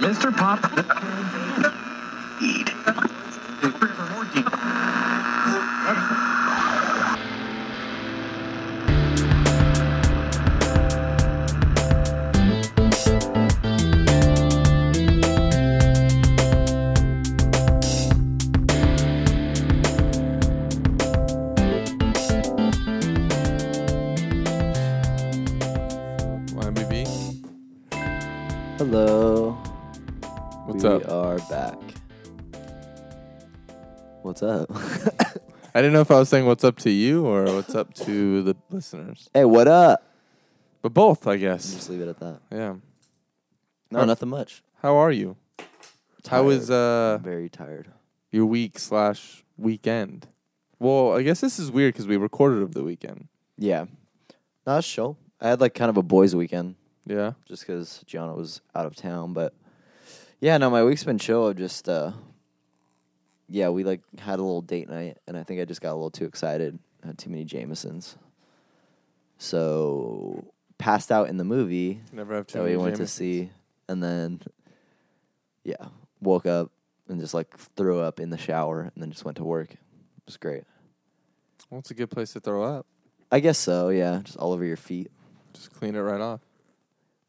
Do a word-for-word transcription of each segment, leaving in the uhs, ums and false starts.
Mister Pop. Eat. What's up? I didn't know if I was saying what's up to you or what's up to the listeners. Hey, what up? But both, I guess. Just leave it at that. Yeah. No, how, nothing much. How are you? Tired. How is uh? I'm very tired. Your week slash weekend. Well, I guess this is weird because we recorded over the weekend. Yeah. No, that's chill. I had like kind of a boys' weekend. Yeah. Just because Gianna was out of town, but yeah, no, my week's been chill. I've just uh. Yeah, we, like, had a little date night, and I think I just got a little too excited. I had too many Jamesons. So, passed out in the movie Never have too that many we went Jamesons. To see, and then, yeah, woke up and just, like, threw up in the shower, and then just went to work. It was great. Well, it's a good place to throw up. I guess so, yeah, just all over your feet. Just clean it right off.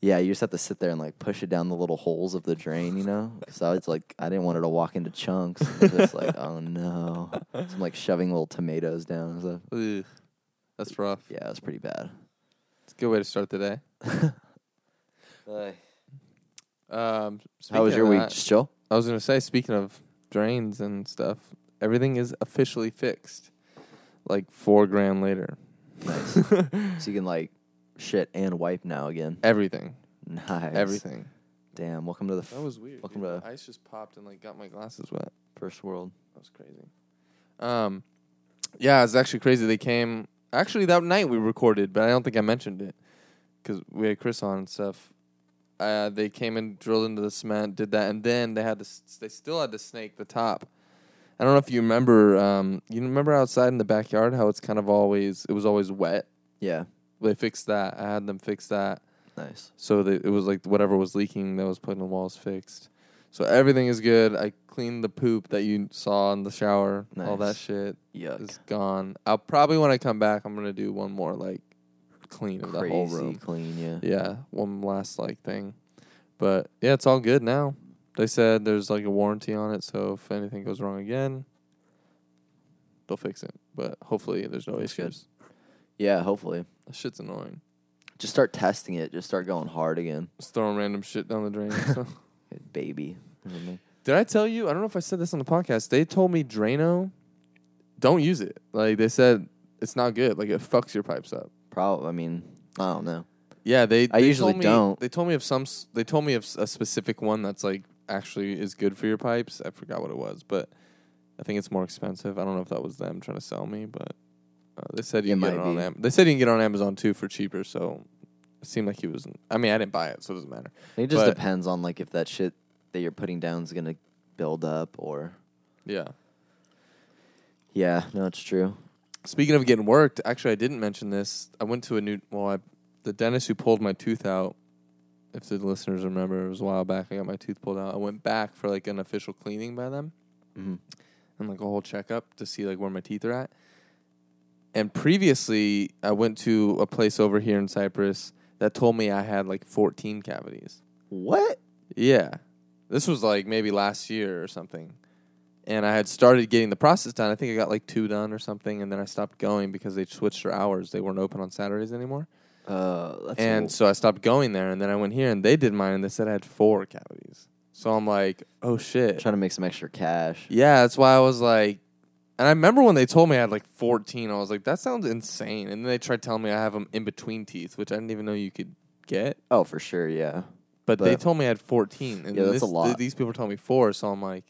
Yeah, you just have to sit there and, like, push it down the little holes of the drain, you know? Because I was, like, I didn't want it to walk into chunks. I was just like, oh, no. So I'm, like, shoving little tomatoes down. So. Ugh, that's rough. Yeah, that's pretty bad. It's a good way to start the day. um, How was your week, just chill? I was going to say, speaking of drains and stuff, everything is officially fixed, like, four grand later. Nice. So you can, like... Shit and wipe now again. Everything. Nice. Everything. Damn. Welcome to the. F- that was weird. Welcome dude. to. The ice just popped and like got my glasses wet. First world. That was crazy. Um, yeah, it's actually crazy. They came actually that night we recorded, but I don't think I mentioned it because we had Chris on and stuff. Uh, they came and drilled into the cement, did that, and then they had to. They still had to snake the top. I don't know if you remember. Um, you remember outside in the backyard how it's kind of always it was always wet. Yeah. They fixed that. I had them fix that. Nice. So that it was like whatever was leaking that was put in the walls fixed. So everything is good. I cleaned the poop that you saw in the shower. Nice. All that shit Yuck. is gone. I'll probably when I come back, I'm gonna do one more like clean Crazy of the whole room. Clean, yeah. Yeah, one last like thing. But yeah, it's all good now. They said there's like a warranty on it, so if anything goes wrong again, they'll fix it. But hopefully, there's no That's issues. Good. Yeah, hopefully. That shit's annoying. Just start testing it. Just start going hard again. Just throwing random shit down the drain. So. Baby. Did I tell you? I don't know if I said this on the podcast. They told me Drano, don't use it. Like, they said it's not good. Like, it fucks your pipes up. Probably. I mean, I don't know. Yeah, they. I they usually told me, don't. They told me of some. They told me of a specific one that's like actually is good for your pipes. I forgot what it was, but I think it's more expensive. I don't know if that was them trying to sell me, but. Uh, they said you it can get it on Am- They said you can get it on Amazon too for cheaper, so it seemed like he wasn't. I mean, I didn't buy it, so it doesn't matter. It just but, depends on like if that shit that you're putting down is gonna build up or. Yeah. Yeah, no, it's true. Speaking of getting worked, actually, I didn't mention this. I went to a new. Well, I, the dentist who pulled my tooth out. If the listeners remember, it was a while back. I got my tooth pulled out. I went back for like an official cleaning by them, mm-hmm. and like a whole checkup to see like where my teeth are at. And previously, I went to a place over here in Cyprus that told me I had, like, fourteen cavities. What? Yeah. This was, like, maybe last year or something. And I had started getting the process done. I think I got, like, two done or something, and then I stopped going because they switched their hours. They weren't open on Saturdays anymore. Uh, that's and cool. So I stopped going there, and then I went here, and they did mine, and they said I had four cavities. So I'm like, oh, shit. Trying to make some extra cash. Yeah, that's why I was like... And I remember when they told me I had like fourteen, I was like, that sounds insane. And then they tried telling me I have them in between teeth, which I didn't even know you could get. Oh, for sure, yeah. But, but they told me I had fourteen. And yeah, that's this, a lot. Th- these people were telling me four, so I'm like,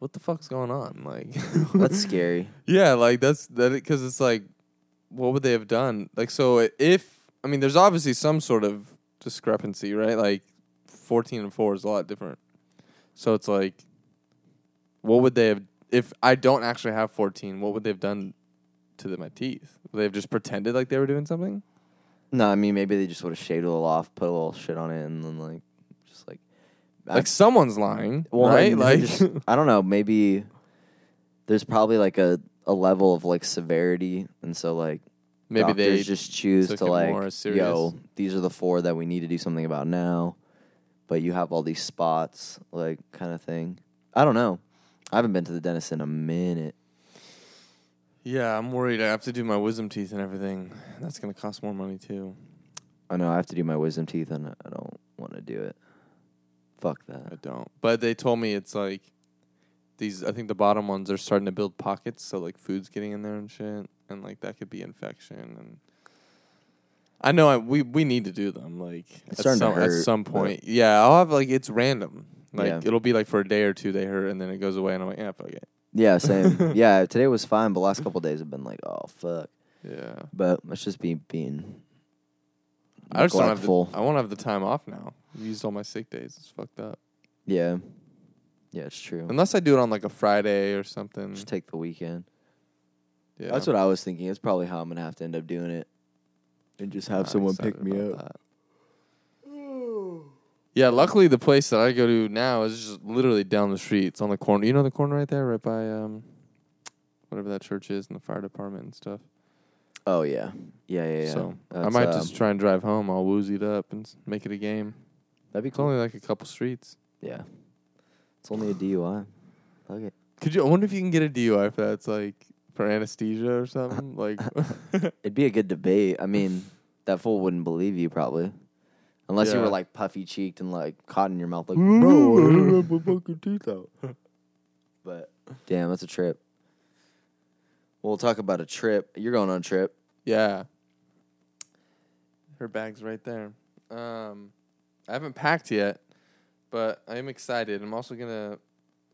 what the fuck's going on? Like, that's scary. Yeah, like that's that because it's like, what would they have done? Like, so if, I mean, there's obviously some sort of discrepancy, right? Like, fourteen and four is a lot different. So it's like, what would they have done? If I don't actually have fourteen, what would they have done to the, my teeth? Would they have just pretended like they were doing something? No, I mean, maybe they just would have shaved it all off, put a little shit on it, and then, like, just, like... Like, I, someone's lying, well, right? I mean, like... Just, I don't know, maybe there's probably, like, a, a level of, like, severity, and so, like, maybe they just choose to, like, yo, these are the four that we need to do something about now, but you have all these spots, like, kind of thing. I don't know. I haven't been to the dentist in a minute. Yeah, I'm worried. I have to do my wisdom teeth and everything. That's going to cost more money, too. I know. I have to do my wisdom teeth, and I don't want to do it. Fuck that. I don't. But they told me it's like these, I think the bottom ones are starting to build pockets, so like food's getting in there and shit, and like that could be infection. And I know I, we, we need to do them. Like it's at, some, hurt, at some point. But... Yeah, I'll have like, it's random. Like yeah. It'll be like for a day or two they hurt, and then it goes away, and I'm like, yeah, fuck it. Yeah, same. Yeah, today was fine, but last couple of days have been like, oh, fuck. Yeah. But let's just be being I just don't have the, I won't have the time off now. I used all my sick days. It's fucked up. Yeah. Yeah, it's true. Unless I do it on like a Friday or something. Just take the weekend. Yeah. That's what I was thinking. That's probably how I'm going to have to end up doing it. And just have I'm someone pick me up. That. Yeah, luckily the place that I go to now is just literally down the street. It's on the corner. You know the corner right there? Right by um, whatever that church is and the fire department and stuff. Oh, yeah. Yeah, yeah, yeah. So that's, I might um, just try and drive home all woozied up and make it a game. That'd be cool. It's only like a couple streets. Yeah. It's only a D U I. Fuck it. Could you, I wonder if you can get a D U I for that. It's like for anesthesia or something. Like, it'd be a good debate. I mean, that fool wouldn't believe you probably. Unless yeah. you were, like, puffy-cheeked and, like, caught in your mouth. Like, bro, I don't have my fucking teeth out. But, damn, that's a trip. We'll talk about a trip. You're going on a trip. Yeah. Her bag's right there. Um, I haven't packed yet, but I am excited. I'm also going to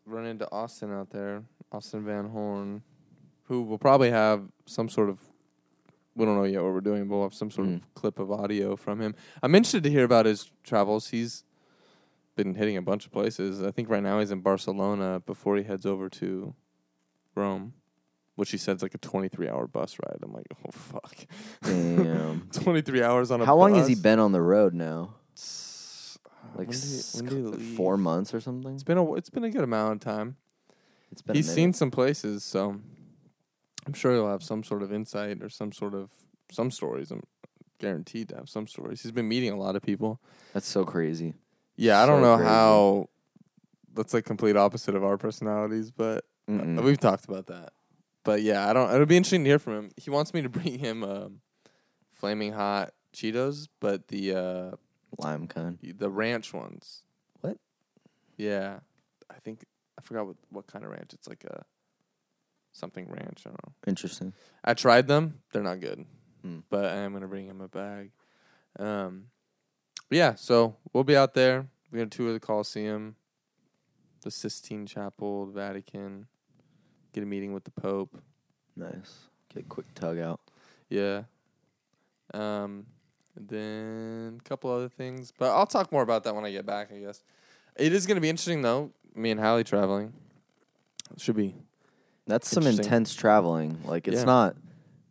run into Austin out there, Austin Van Horn, who will probably have some sort of... We don't know yet what we're doing, but we'll have some sort mm. of clip of audio from him. I'm interested to hear about his travels. He's been hitting a bunch of places. I think right now he's in Barcelona before he heads over to Rome, which he said is like a twenty-three hour bus ride. I'm like, oh, fuck. Damn. twenty-three hours on a How bus? How long has he been on the road now? Like when did he, when did he four leave? months or something? It's been a, it's been a good amount of time. It's been. He's seen some places, so... I'm sure he'll have some sort of insight or some sort of, some stories. I'm guaranteed to have some stories. He's been meeting a lot of people. That's so crazy. Yeah, so I don't know crazy. how, that's like complete opposite of our personalities, but Mm-mm. we've talked about that. But yeah, I don't, it'll be interesting to hear from him. He wants me to bring him um, flaming hot Cheetos, but the... Uh, Lime kind. The ranch ones. What? Yeah. I think, I forgot what, what kind of ranch. It's like a... Something ranch, I don't know. Interesting. I tried them. They're not good. Mm. But I am going to bring him a bag. Um, yeah, so we'll be out there. We're going to tour the Colosseum, the Sistine Chapel, the Vatican. Get a meeting with the Pope. Nice. Get a quick tug out. Yeah. Um, and then a couple other things. But I'll talk more about that when I get back, I guess. It is going to be interesting, though. Me and Hallie traveling. It should be. That's some intense traveling. Like, it's yeah. not,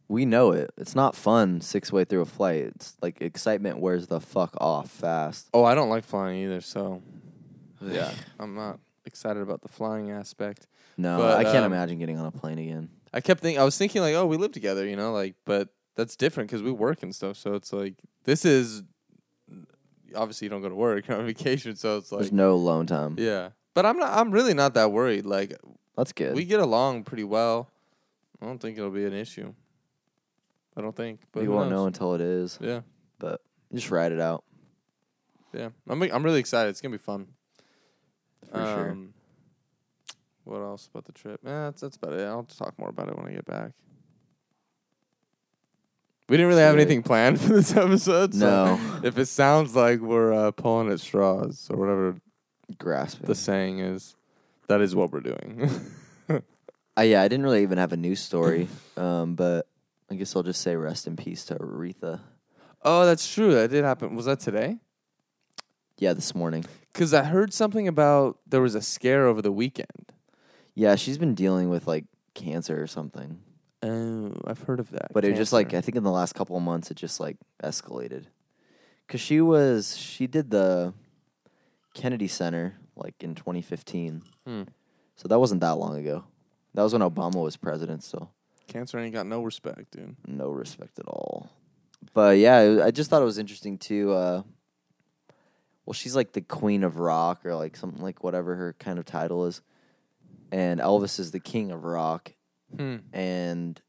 we know it. It's not fun six-way through a flight. It's, like, excitement wears the fuck off fast. Oh, I don't like flying either, so, yeah. I'm not excited about the flying aspect. No, but, I can't um, imagine getting on a plane again. I kept thinking, I was thinking, like, oh, we live together, you know, like, but that's different because we work and stuff, so it's, like, this is, obviously, you don't go to work on vacation, so it's, like. There's no alone time. Yeah. But I'm not, I'm really not that worried, like. That's good. We get along pretty well. I don't think it'll be an issue. I don't think. But you won't know until it is. Yeah. But just ride it out. Yeah. I'm I'm really excited. It's going to be fun. For um, sure. What else about the trip? Eh, that's, that's about it. I'll talk more about it when I get back. We didn't really have anything planned for this episode. So no. If it sounds like we're uh, pulling at straws or whatever grasping the saying is. That is what we're doing. uh, yeah, I didn't really even have a news story, um, but I guess I'll just say rest in peace to Aretha. Oh, that's true. That did happen. Was that today? Yeah, this morning. Because I heard something about there was a scare over the weekend. Yeah, she's been dealing with, like, cancer or something. Oh, I've heard of that. But cancer. It just like, I think in the last couple of months, it just like escalated. Because she was, she did the Kennedy Center like in twenty fifteen. Hmm. So that wasn't that long ago. That was when Obama was president still. So. Cancer ain't got no respect, dude. No respect at all. But yeah, I just thought it was interesting too. Uh, well, she's like the queen of rock or like something like whatever her kind of title is. And Elvis is the king of rock. Hmm. And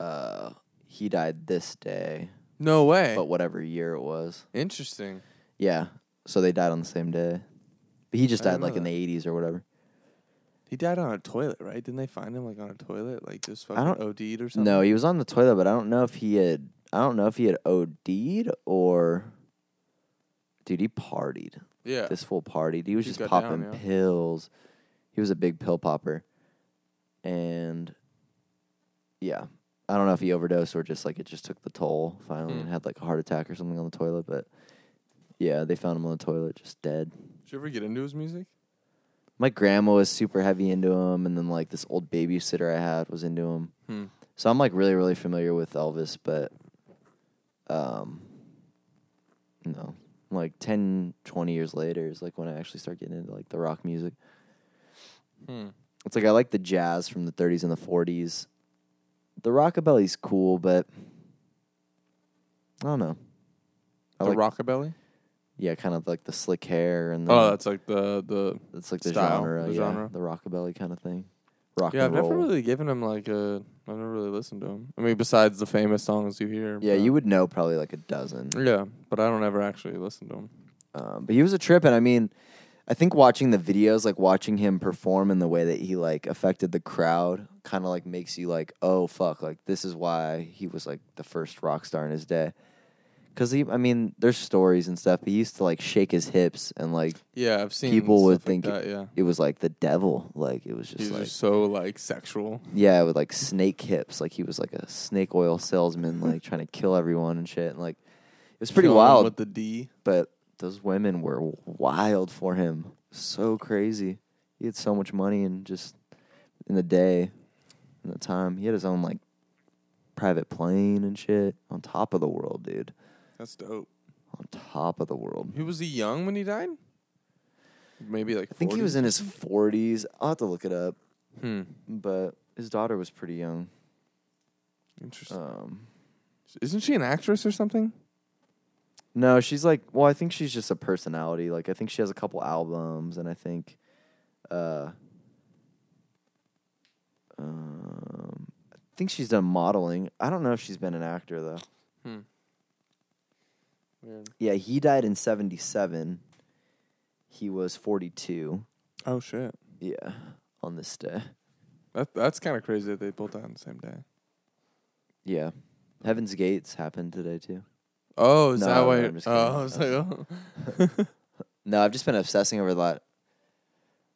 uh, he died this day. No way. But whatever year it was. Interesting. Yeah. So they died on the same day. But he just died like that. In the eighties or whatever. He died on a toilet, right? Didn't they find him like on a toilet? Like just fucking OD'd or something? No, he was on the toilet, but I don't know if he had I don't know if he had OD'd or dude, he partied. Yeah. This full party. He was he just popping down, yeah. pills. He was a big pill popper. And yeah, I don't know if he overdosed or just like it just took the toll finally mm. and had like a heart attack or something on the toilet. But yeah, they found him on the toilet just dead. Did you ever get into his music? My grandma was super heavy into him. And then like this old babysitter I had was into him. Hmm. So I'm like really, really familiar with Elvis. But um, no, like ten, twenty years later is like when I actually start getting into like the rock music. Hmm. It's like I like the jazz from the thirties and the forties. The rockabilly's cool, but I don't know. I the like, rockabilly? Yeah, kind of like the slick hair and the oh, that's like the the that's like the style, genre, the yeah, genre, the rockabilly kind of thing. Rock yeah, and I've roll. Never really given him like a. I've never really listened to him. I mean, besides the famous songs you hear. Yeah, you would know probably like a dozen. Yeah, but I don't ever actually listen to him. Um, but he was a trip, and I mean. I think watching the videos, like watching him perform in the way that he like affected the crowd kind of like makes you like, oh, fuck, like this is why he was like the first rock star in his day. Because, he, I mean, there's stories and stuff. But he used to like shake his hips and like yeah, I've seen people would think like that, yeah. it, it was like the devil. Like it was just He's like just so like sexual. Yeah, with like snake hips. Like he was like a snake oil salesman, like trying to kill everyone and shit. And like it was pretty Killing wild. With the D. But. Those women were wild for him. So crazy. He had so much money and just in the day, in the time. He had his own, like, private plane and shit. On top of the world, dude. That's dope. On top of the world. He was he young when he died? Maybe, like, forties? I think he was in his forties. I'll have to look it up. Hmm. But his daughter was pretty young. Interesting. Um, Isn't she an actress or something? No, she's like, well, I think she's just a personality. Like, I think she has a couple albums, and I think, uh, um, I think she's done modeling. I don't know if she's been an actor, though. Hmm. Weird. Yeah, he died in seventy-seven. He was forty-two. Oh, shit. Yeah, on this day. That That's kind of crazy that they both died on the same day. Yeah. Heaven's Gates happened today, too. Oh, is no, that why? No, oh, I was like, oh. No, I've just been obsessing over the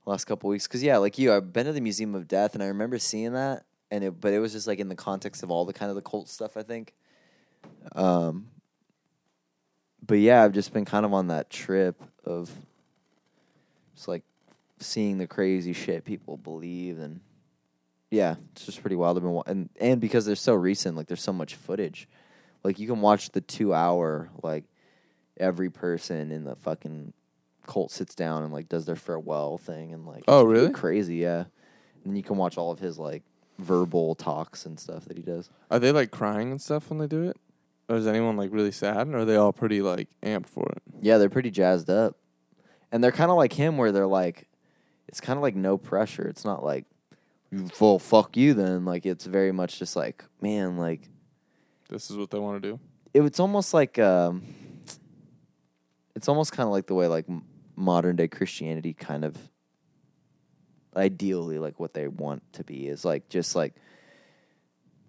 last couple weeks. Because, yeah, like you, I've been to the Museum of Death, and I remember seeing that. And it, but it was just, like, in the context of all the kind of the cult stuff, I think. Um, But, yeah, I've just been kind of on that trip of just, like, seeing the crazy shit people believe. And, yeah, it's just pretty wild. I've been, and, and because they're so recent, like, there's so much footage. Like, you can watch the two-hour, like, every person in the fucking cult sits down and, like, does their farewell thing. And, like, oh, really? Crazy, yeah. And you can watch all of his, like, verbal talks and stuff that he does. Are they, like, crying and stuff when they do it? Or is anyone, like, really sad? Or are they all pretty, like, amped for it? Yeah, they're pretty jazzed up. And they're kind of like him where they're, like, it's kind of like no pressure. It's not, like, well, fuck you then. Like, it's very much just, like, man, like... This is what they want to do? It, it's almost like, um, it's almost kind of like the way, like, m- modern-day Christianity kind of, ideally, like, what they want to be is, like, just, like,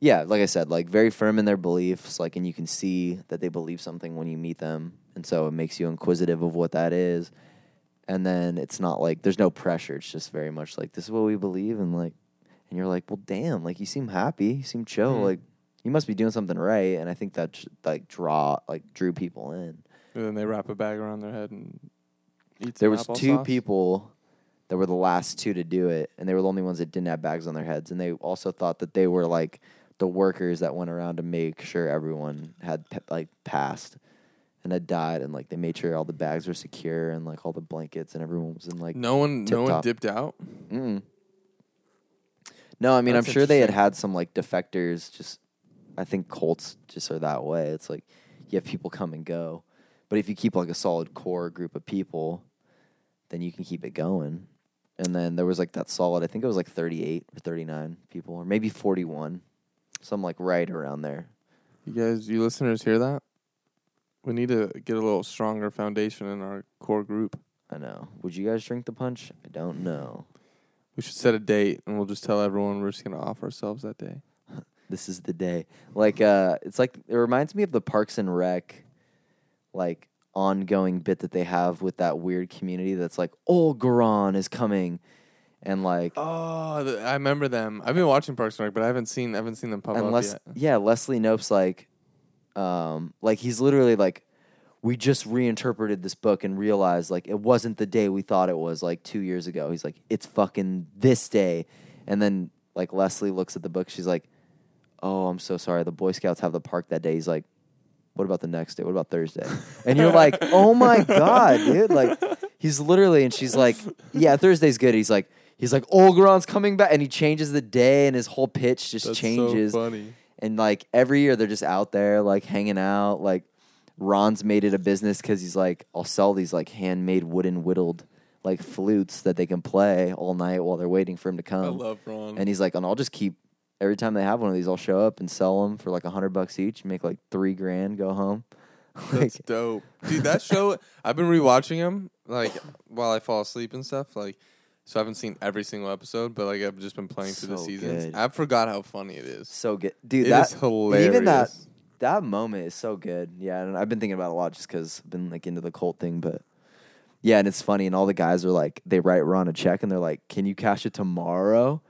yeah, like I said, like, very firm in their beliefs, like, and you can see that they believe something when you meet them, and so it makes you inquisitive of what that is, and then it's not, like, there's no pressure, it's just very much, like, this is what we believe, and, like, and you're like, well, damn, like, you seem happy, you seem chill, mm. like, you must be doing something right, and I think that like draw like drew people in. And then they wrap a bag around their head and eat. There was two sauce. people that were the last two to do it, and they were the only ones that didn't have bags on their heads. And they also thought that they were, like, the workers that went around to make sure everyone had, pe- like, passed and had died, and, like, they made sure all the bags were secure and, like, all the blankets and everyone was in, like, no one, no one dipped out? Mm-mm. No, I mean, that's I'm sure they had had some, like, defectors. Just, I think cults just are that way. It's, like, you have people come and go. But if you keep, like, a solid core group of people, then you can keep it going. And then there was, like, that solid, I think it was, like, thirty-eight or thirty-nine people, or maybe forty-one. Some, like, right around there. You guys, you listeners hear that? We need to get a little stronger foundation in our core group. I know. Would you guys drink the punch? I don't know. We should set a date, and we'll just tell everyone we're just going to off ourselves that day. This is the day. Like, uh, it's like, it reminds me of the Parks and Rec, like, ongoing bit that they have with that weird community that's like, Olgaron is coming, and like, oh, the, I remember them. I've been watching Parks and Rec, but I haven't seen I haven't seen them pop up Les- yet. Yeah, Leslie Knope's like, um, like he's literally like, we just reinterpreted this book and realized like it wasn't the day we thought it was like two years ago. He's like, it's fucking this day, and then like Leslie looks at the book, she's like, oh, I'm so sorry. The Boy Scouts have the park that day. He's like, what about the next day? What about Thursday? And you're like, oh my God, dude. Like, he's literally, and she's like, yeah, Thursday's good. He's like, he's like, Olgaron's coming back. And he changes the day and his whole pitch just That's changes. So funny. And like every year they're just out there like hanging out. Like Ron's made it a business because he's like, I'll sell these like handmade wooden whittled like flutes that they can play all night while they're waiting for him to come. I love Ron. And he's like, and I'll just keep, every time they have one of these, I'll show up and sell them for like a hundred bucks each, make like three grand, go home. That's dope, dude. That show, I've been rewatching them like while I fall asleep and stuff. Like, so I haven't seen every single episode, but like I've just been playing so through the seasons. Good. I forgot how funny it is. So good, dude. It that, is hilarious. Even that that moment is so good. Yeah, and I've been thinking about it a lot just because I've been like into the cult thing, but. Yeah, and it's funny, and all the guys are like, they write Ron a check, and they're like, "Can you cash it tomorrow?"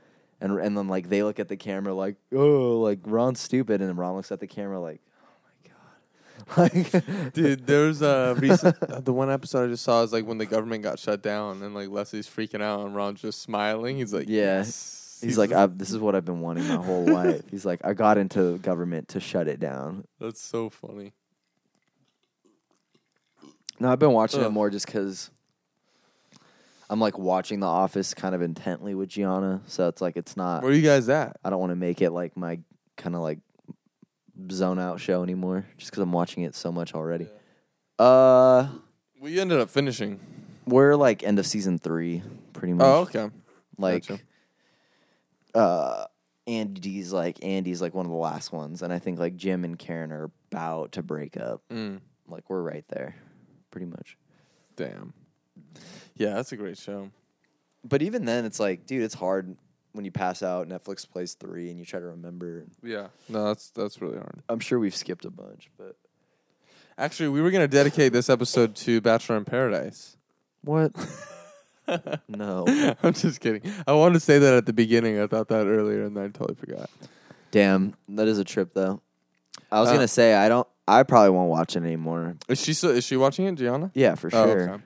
And and then, like, they look at the camera like, oh, like, Ron's stupid. And then Ron looks at the camera like, oh, my God. Like, dude, there was a recent, the one episode I just saw is, like, when the government got shut down. And, like, Leslie's freaking out and Ron's just smiling. He's like, yeah. Yes. He's, He's like, I've, this is what I've been wanting my whole life. He's like, I got into government to shut it down. That's so funny. No, I've been watching Ugh. it more just because I'm, like, watching The Office kind of intently with Gianna, so it's, like, it's not... Where are you guys at? I don't want to make it, like, my kind of, like, zone-out show anymore, just because I'm watching it so much already. Yeah. Uh... We ended up finishing. We're, like, end of season three, pretty much. Oh, okay. Like, gotcha. uh, Andy's, like, Andy's, like, one of the last ones, and I think, like, Jim and Karen are about to break up. Mm. Like, we're right there, pretty much. Damn. Yeah, that's a great show. But even then, it's like, dude, it's hard when you pass out. Netflix plays three, and you try to remember. Yeah, no, that's that's really hard. I'm sure we've skipped a bunch, but actually, we were gonna dedicate this episode to Bachelor in Paradise. What? No, I'm just kidding. I wanted to say that at the beginning. I thought that earlier, and then I totally forgot. Damn, that is a trip, though. I was uh, gonna say I don't. I probably won't watch it anymore. Is she so, is she watching it, Gianna? Yeah, for sure. Oh, okay.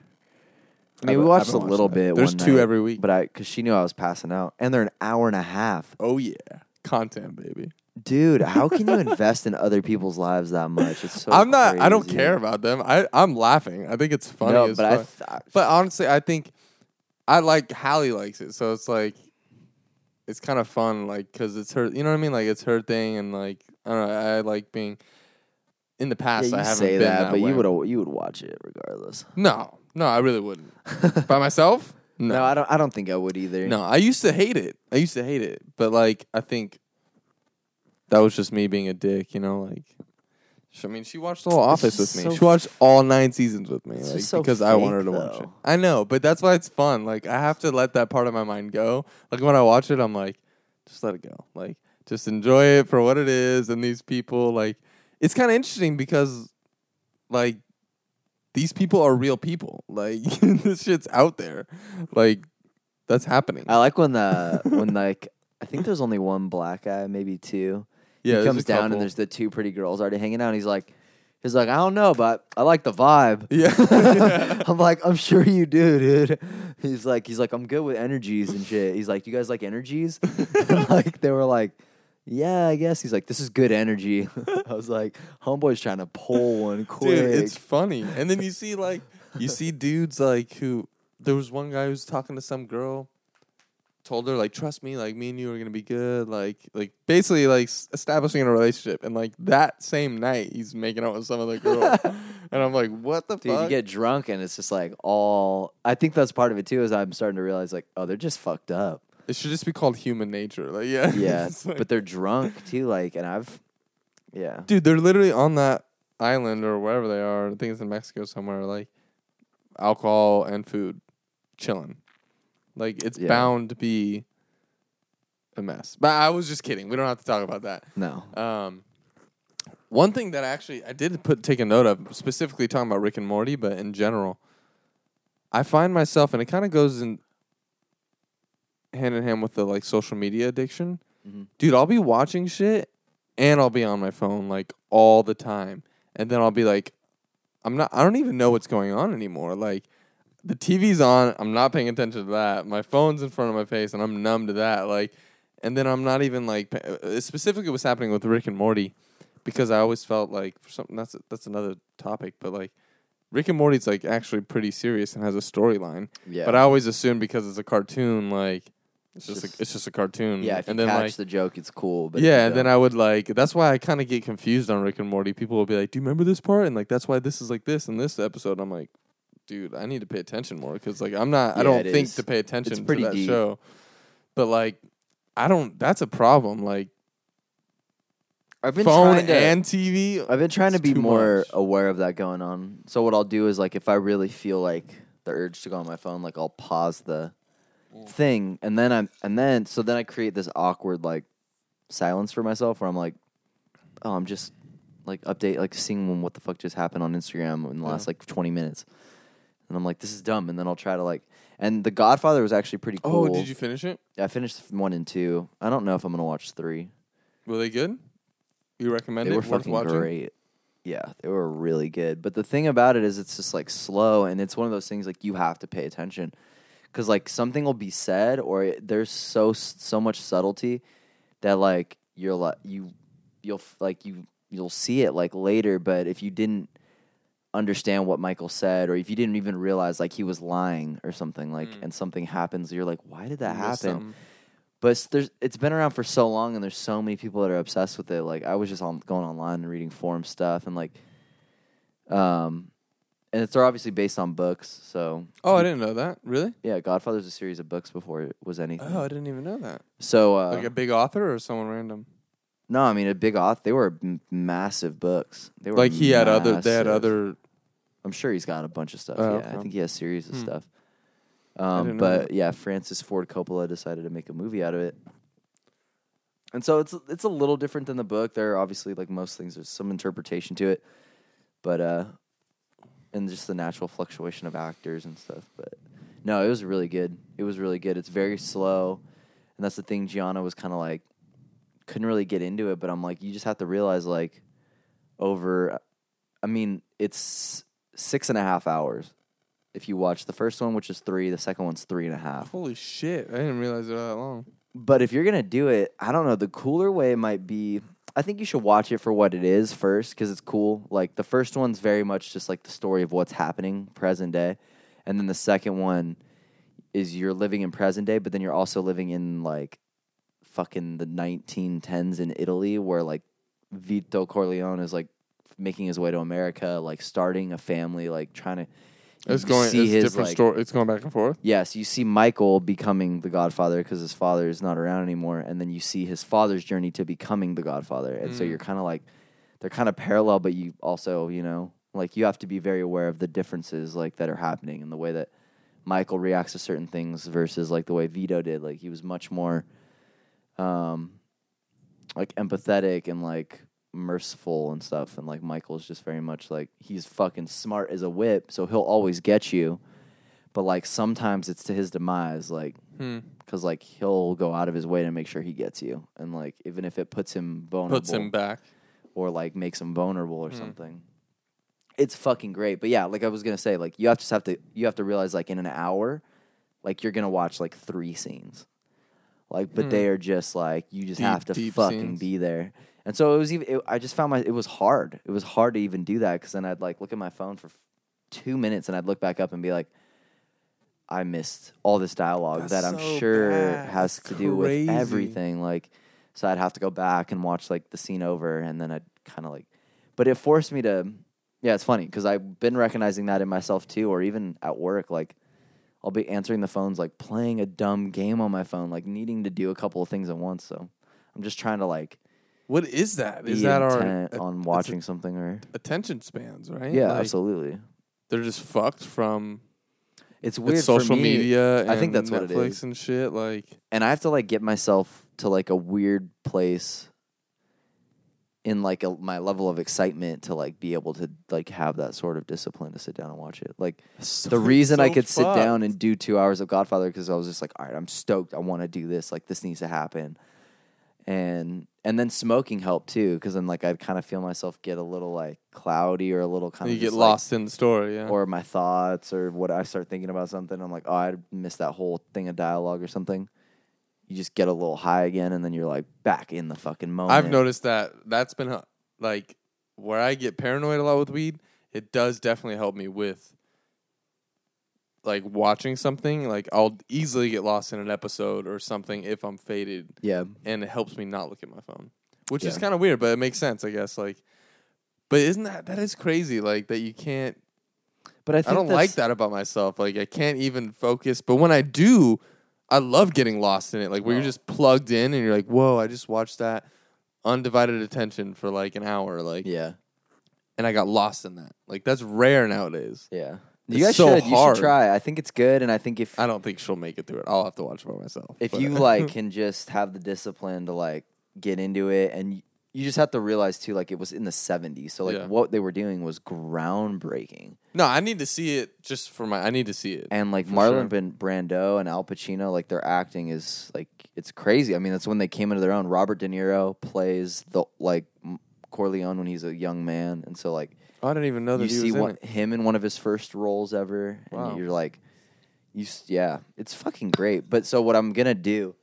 I mean, we watched a little watched bit. There's one two night, every week, but I because she knew I was passing out, and they're an hour and a half. Oh yeah, content, baby. Dude, how can you invest in other people's lives that much? It's so. I'm not. Crazy. I don't care about them. I I'm laughing. I think it's funny. No, as but well. I th- But honestly, I think I like Hallie likes it, so it's like it's kind of fun, like because it's her. You know what I mean? Like it's her thing, and like I don't know. I like being in the past. Yeah, you I haven't say been that, that but way. you would you would watch it regardless. No. No, I really wouldn't. By myself? No. No, I don't I don't think I would either. No, I used to hate it. I used to hate it. But, like, I think that was just me being a dick, you know? Like, I mean, she watched the whole Office with me. So she watched all nine seasons with me like, so because fake, I wanted her to though. watch it. I know, but that's why it's fun. Like, I have to let that part of my mind go. Like, when I watch it, I'm like, just let it go. Like, just enjoy it for what it is. And these people, like, it's kind of interesting because, like, these people are real people. Like this shit's out there. Like that's happening. I like when the when like I think there's only one black guy, maybe two. Yeah, he comes down couple. and there's the two pretty girls already hanging out. And he's like, he's like, I don't know, but I like the vibe. Yeah, yeah. I'm like, I'm sure you do, dude. He's like, he's like, I'm good with energies and shit. He's like, you guys like energies? Like, they were like, yeah, I guess. He's like, this is good energy. I was like, homeboy's trying to pull one quick. Dude, it's funny. And then you see, like, you see dudes, like, who, there was one guy who was talking to some girl, told her, like, trust me, like, me and you are going to be good. Like, like basically, like, establishing a relationship. And, like, that same night, he's making out with some other girl. And I'm like, what the Dude, fuck? Dude, you get drunk and it's just like all... I think that's part of it too, is I'm starting to realize like, oh, they're just fucked up. It should just be called human nature. Like, yeah. Yeah, like... but they're drunk too. Like, and I've... Yeah. Dude, they're literally on that island or wherever they are. I think it's in Mexico somewhere. Like, alcohol and food. Chilling. Like, it's yeah. bound to be a mess. But I was just kidding. We don't have to talk about that. No. Um... One thing that actually I did put take a note of, specifically talking about Rick and Morty, but in general, I find myself, and it kind of goes in hand in hand with the like social media addiction. Mm-hmm. Dude, I'll be watching shit and I'll be on my phone like all the time, and then I'll be like, I'm not. I don't even know what's going on anymore. Like the T V's on, I'm not paying attention to that. My phone's in front of my face, and I'm numb to that. Like, and then I'm not even like specifically what's happening with Rick and Morty. Because I always felt like for something that's that's another topic, but like Rick and Morty's like actually pretty serious and has a storyline. Yeah. But I always assumed because it's a cartoon, like it's, it's just, just a, it's just a cartoon. Yeah. If and you then catch like, the joke, it's cool. But yeah. And then I would like that's why I kind of get confused on Rick and Morty. People will be like, "Do you remember this part?" And like that's why this is like this in this episode. And I'm like, dude, I need to pay attention more because like I'm not. Yeah, I don't think is. to pay attention it's to pretty that deep. show. But like, I don't. That's a problem. Like. I've been Phone trying to, and T V. I've been trying to be more much. aware of that going on. So what I'll do is like if I really feel like the urge to go on my phone, like I'll pause the mm. thing, and then I'm and then so then I create this awkward like silence for myself where I'm like, oh, I'm just like update like seeing what the fuck just happened on Instagram in the last yeah. like twenty minutes, and I'm like, this is dumb, and then I'll try to like. And The Godfather was actually pretty cool. Oh, did you finish it? I finished one and two. I don't know if I'm gonna watch three. Were they good? You recommend they it? They were worth fucking watching? Great. Yeah, they were really good. But the thing about it is it's just, like, slow, and it's one of those things, like, you have to pay attention. Because, like, something will be said, or it, there's so so much subtlety that, like, you're like, you, you'll, like, you, you'll see it, like, later. But if you didn't understand what Michael said, or if you didn't even realize, like, he was lying or something, like, mm. and something happens, you're like, why did that happen? Something. But there's, it's been around for so long, and there's so many people that are obsessed with it. Like, I was just on, going online and reading forum stuff, and like, um, and it's obviously based on books. So oh, I didn't know that. Really? Yeah, Godfather's a series of books before it was anything. Oh, I didn't even know that. So uh, like a big author or someone random? No, I mean a big author. They were m- massive books. They were like he massive. had other. They had other. I'm sure he's got a bunch of stuff. Oh, yeah, okay. I think he has series of hmm. stuff. Um, but yeah, Francis Ford Coppola decided to make a movie out of it, and so it's it's a little different than the book. There are obviously like most things, there's some interpretation to it, but uh, and just the natural fluctuation of actors and stuff. But no, it was really good. It was really good. It's very slow, and that's the thing. Gianna was kind of like couldn't really get into it, but I'm like, you just have to realize like over. I mean, it's six and a half hours. If you watch the first one, which is three, the second one's three and a half. Holy shit. I didn't realize it was that long. But if you're going to do it, I don't know. The cooler way might be, I think you should watch it for what it is first because it's cool. Like the first one's very much just like the story of what's happening present day. And then the second one is you're living in present day, but then you're also living in like fucking the nineteen tens in Italy where like Vito Corleone is like making his way to America, like starting a family, like trying to... It's going, it's, his, different like, story. It's going back and forth? Yes, yeah, so you see Michael becoming the Godfather because his father is not around anymore, and then you see his father's journey to becoming the Godfather. And mm. so you're kind of like, they're kind of parallel, but you also, you know, like you have to be very aware of the differences like that are happening and the way that Michael reacts to certain things versus like the way Vito did. Like he was much more um, like empathetic and like... merciful and stuff, and like Michael's just very much like he's fucking smart as a whip, so he'll always get you, but like sometimes it's to his demise, like because hmm. like he'll go out of his way to make sure he gets you, and like even if it puts him vulnerable, puts him back, or like makes him vulnerable or hmm. something. It's fucking great, but yeah, like I was gonna say, like you have to have to you have to realize like in an hour Like, you're going to watch, like, three scenes. Like, but mm. they are just, like, you just deep, have to fucking scenes. Be there. And so it was even, it, I just found my, it was hard. It was hard to even do that because then I'd, like, look at my phone for two minutes and I'd look back up and be like, I missed all this dialogue That's that I'm so sure bad. Has That's to do crazy. With everything. Like, so I'd have to go back and watch, like, the scene over and then I'd kind of, like, but it forced me to, yeah, it's funny because I've been recognizing that in myself too, or even at work, like, I'll be answering the phones, like, playing a dumb game on my phone, like, needing to do a couple of things at once. So I'm just trying to, like... What is that? Is that our... on watching a, something or... Attention spans, right? Yeah, like, absolutely. They're just fucked from... It's weird it's social for me, media and I think that's Netflix what it is. And shit, like... And I have to, like, get myself to, like, a weird place in, like, a, my level of excitement to, like, be able to, like, have that sort of discipline to sit down and watch it. Like, so, the reason so I could fucked. sit down and do two hours of Godfather because I was just like, all right, I'm stoked. I want to do this. Like, this needs to happen. And and then smoking helped, too, because then, like, I'd kind of feel myself get a little, like, cloudy or a little kind of... You get lost like, in the story, yeah. Or my thoughts or what I start thinking about something. I'm like, oh, I missed that whole thing of dialogue or something. You just get a little high again, and then you're, like, back in the fucking moment. I've noticed that. That's been, like, where I get paranoid a lot with weed, it does definitely help me with, like, watching something. Like, I'll easily get lost in an episode or something if I'm faded. Yeah. And it helps me not look at my phone, which yeah. is kind of weird, but it makes sense, I guess. Like, but isn't that, that is crazy, like, that you can't, but I, think I don't like that about myself. Like, I can't even focus. But when I do... I love getting lost in it, like where oh. you're just plugged in and you're like, whoa, I just watched that undivided attention for like an hour. Like, yeah. And I got lost in that. Like, that's rare nowadays. Yeah. It's you guys so should. Hard. You should try. I think it's good. And I think if. I don't think she'll make it through it. I'll have to watch it by myself. If but. you like can just have the discipline to like get into it. And you just have to realize too, like it was in the seventies. So like yeah. what they were doing was groundbreaking. No, I need to see it just for my... I need to see it. And, like, Marlon sure. Brando and Al Pacino, like, their acting is, like... It's crazy. I mean, that's when they came into their own. Robert De Niro plays, the like, Corleone when he's a young man. And so, like... Oh, I didn't even know that he was in it. You see him in one of his first roles ever. And wow. you're like... you Yeah. It's fucking great. But so what I'm going to do...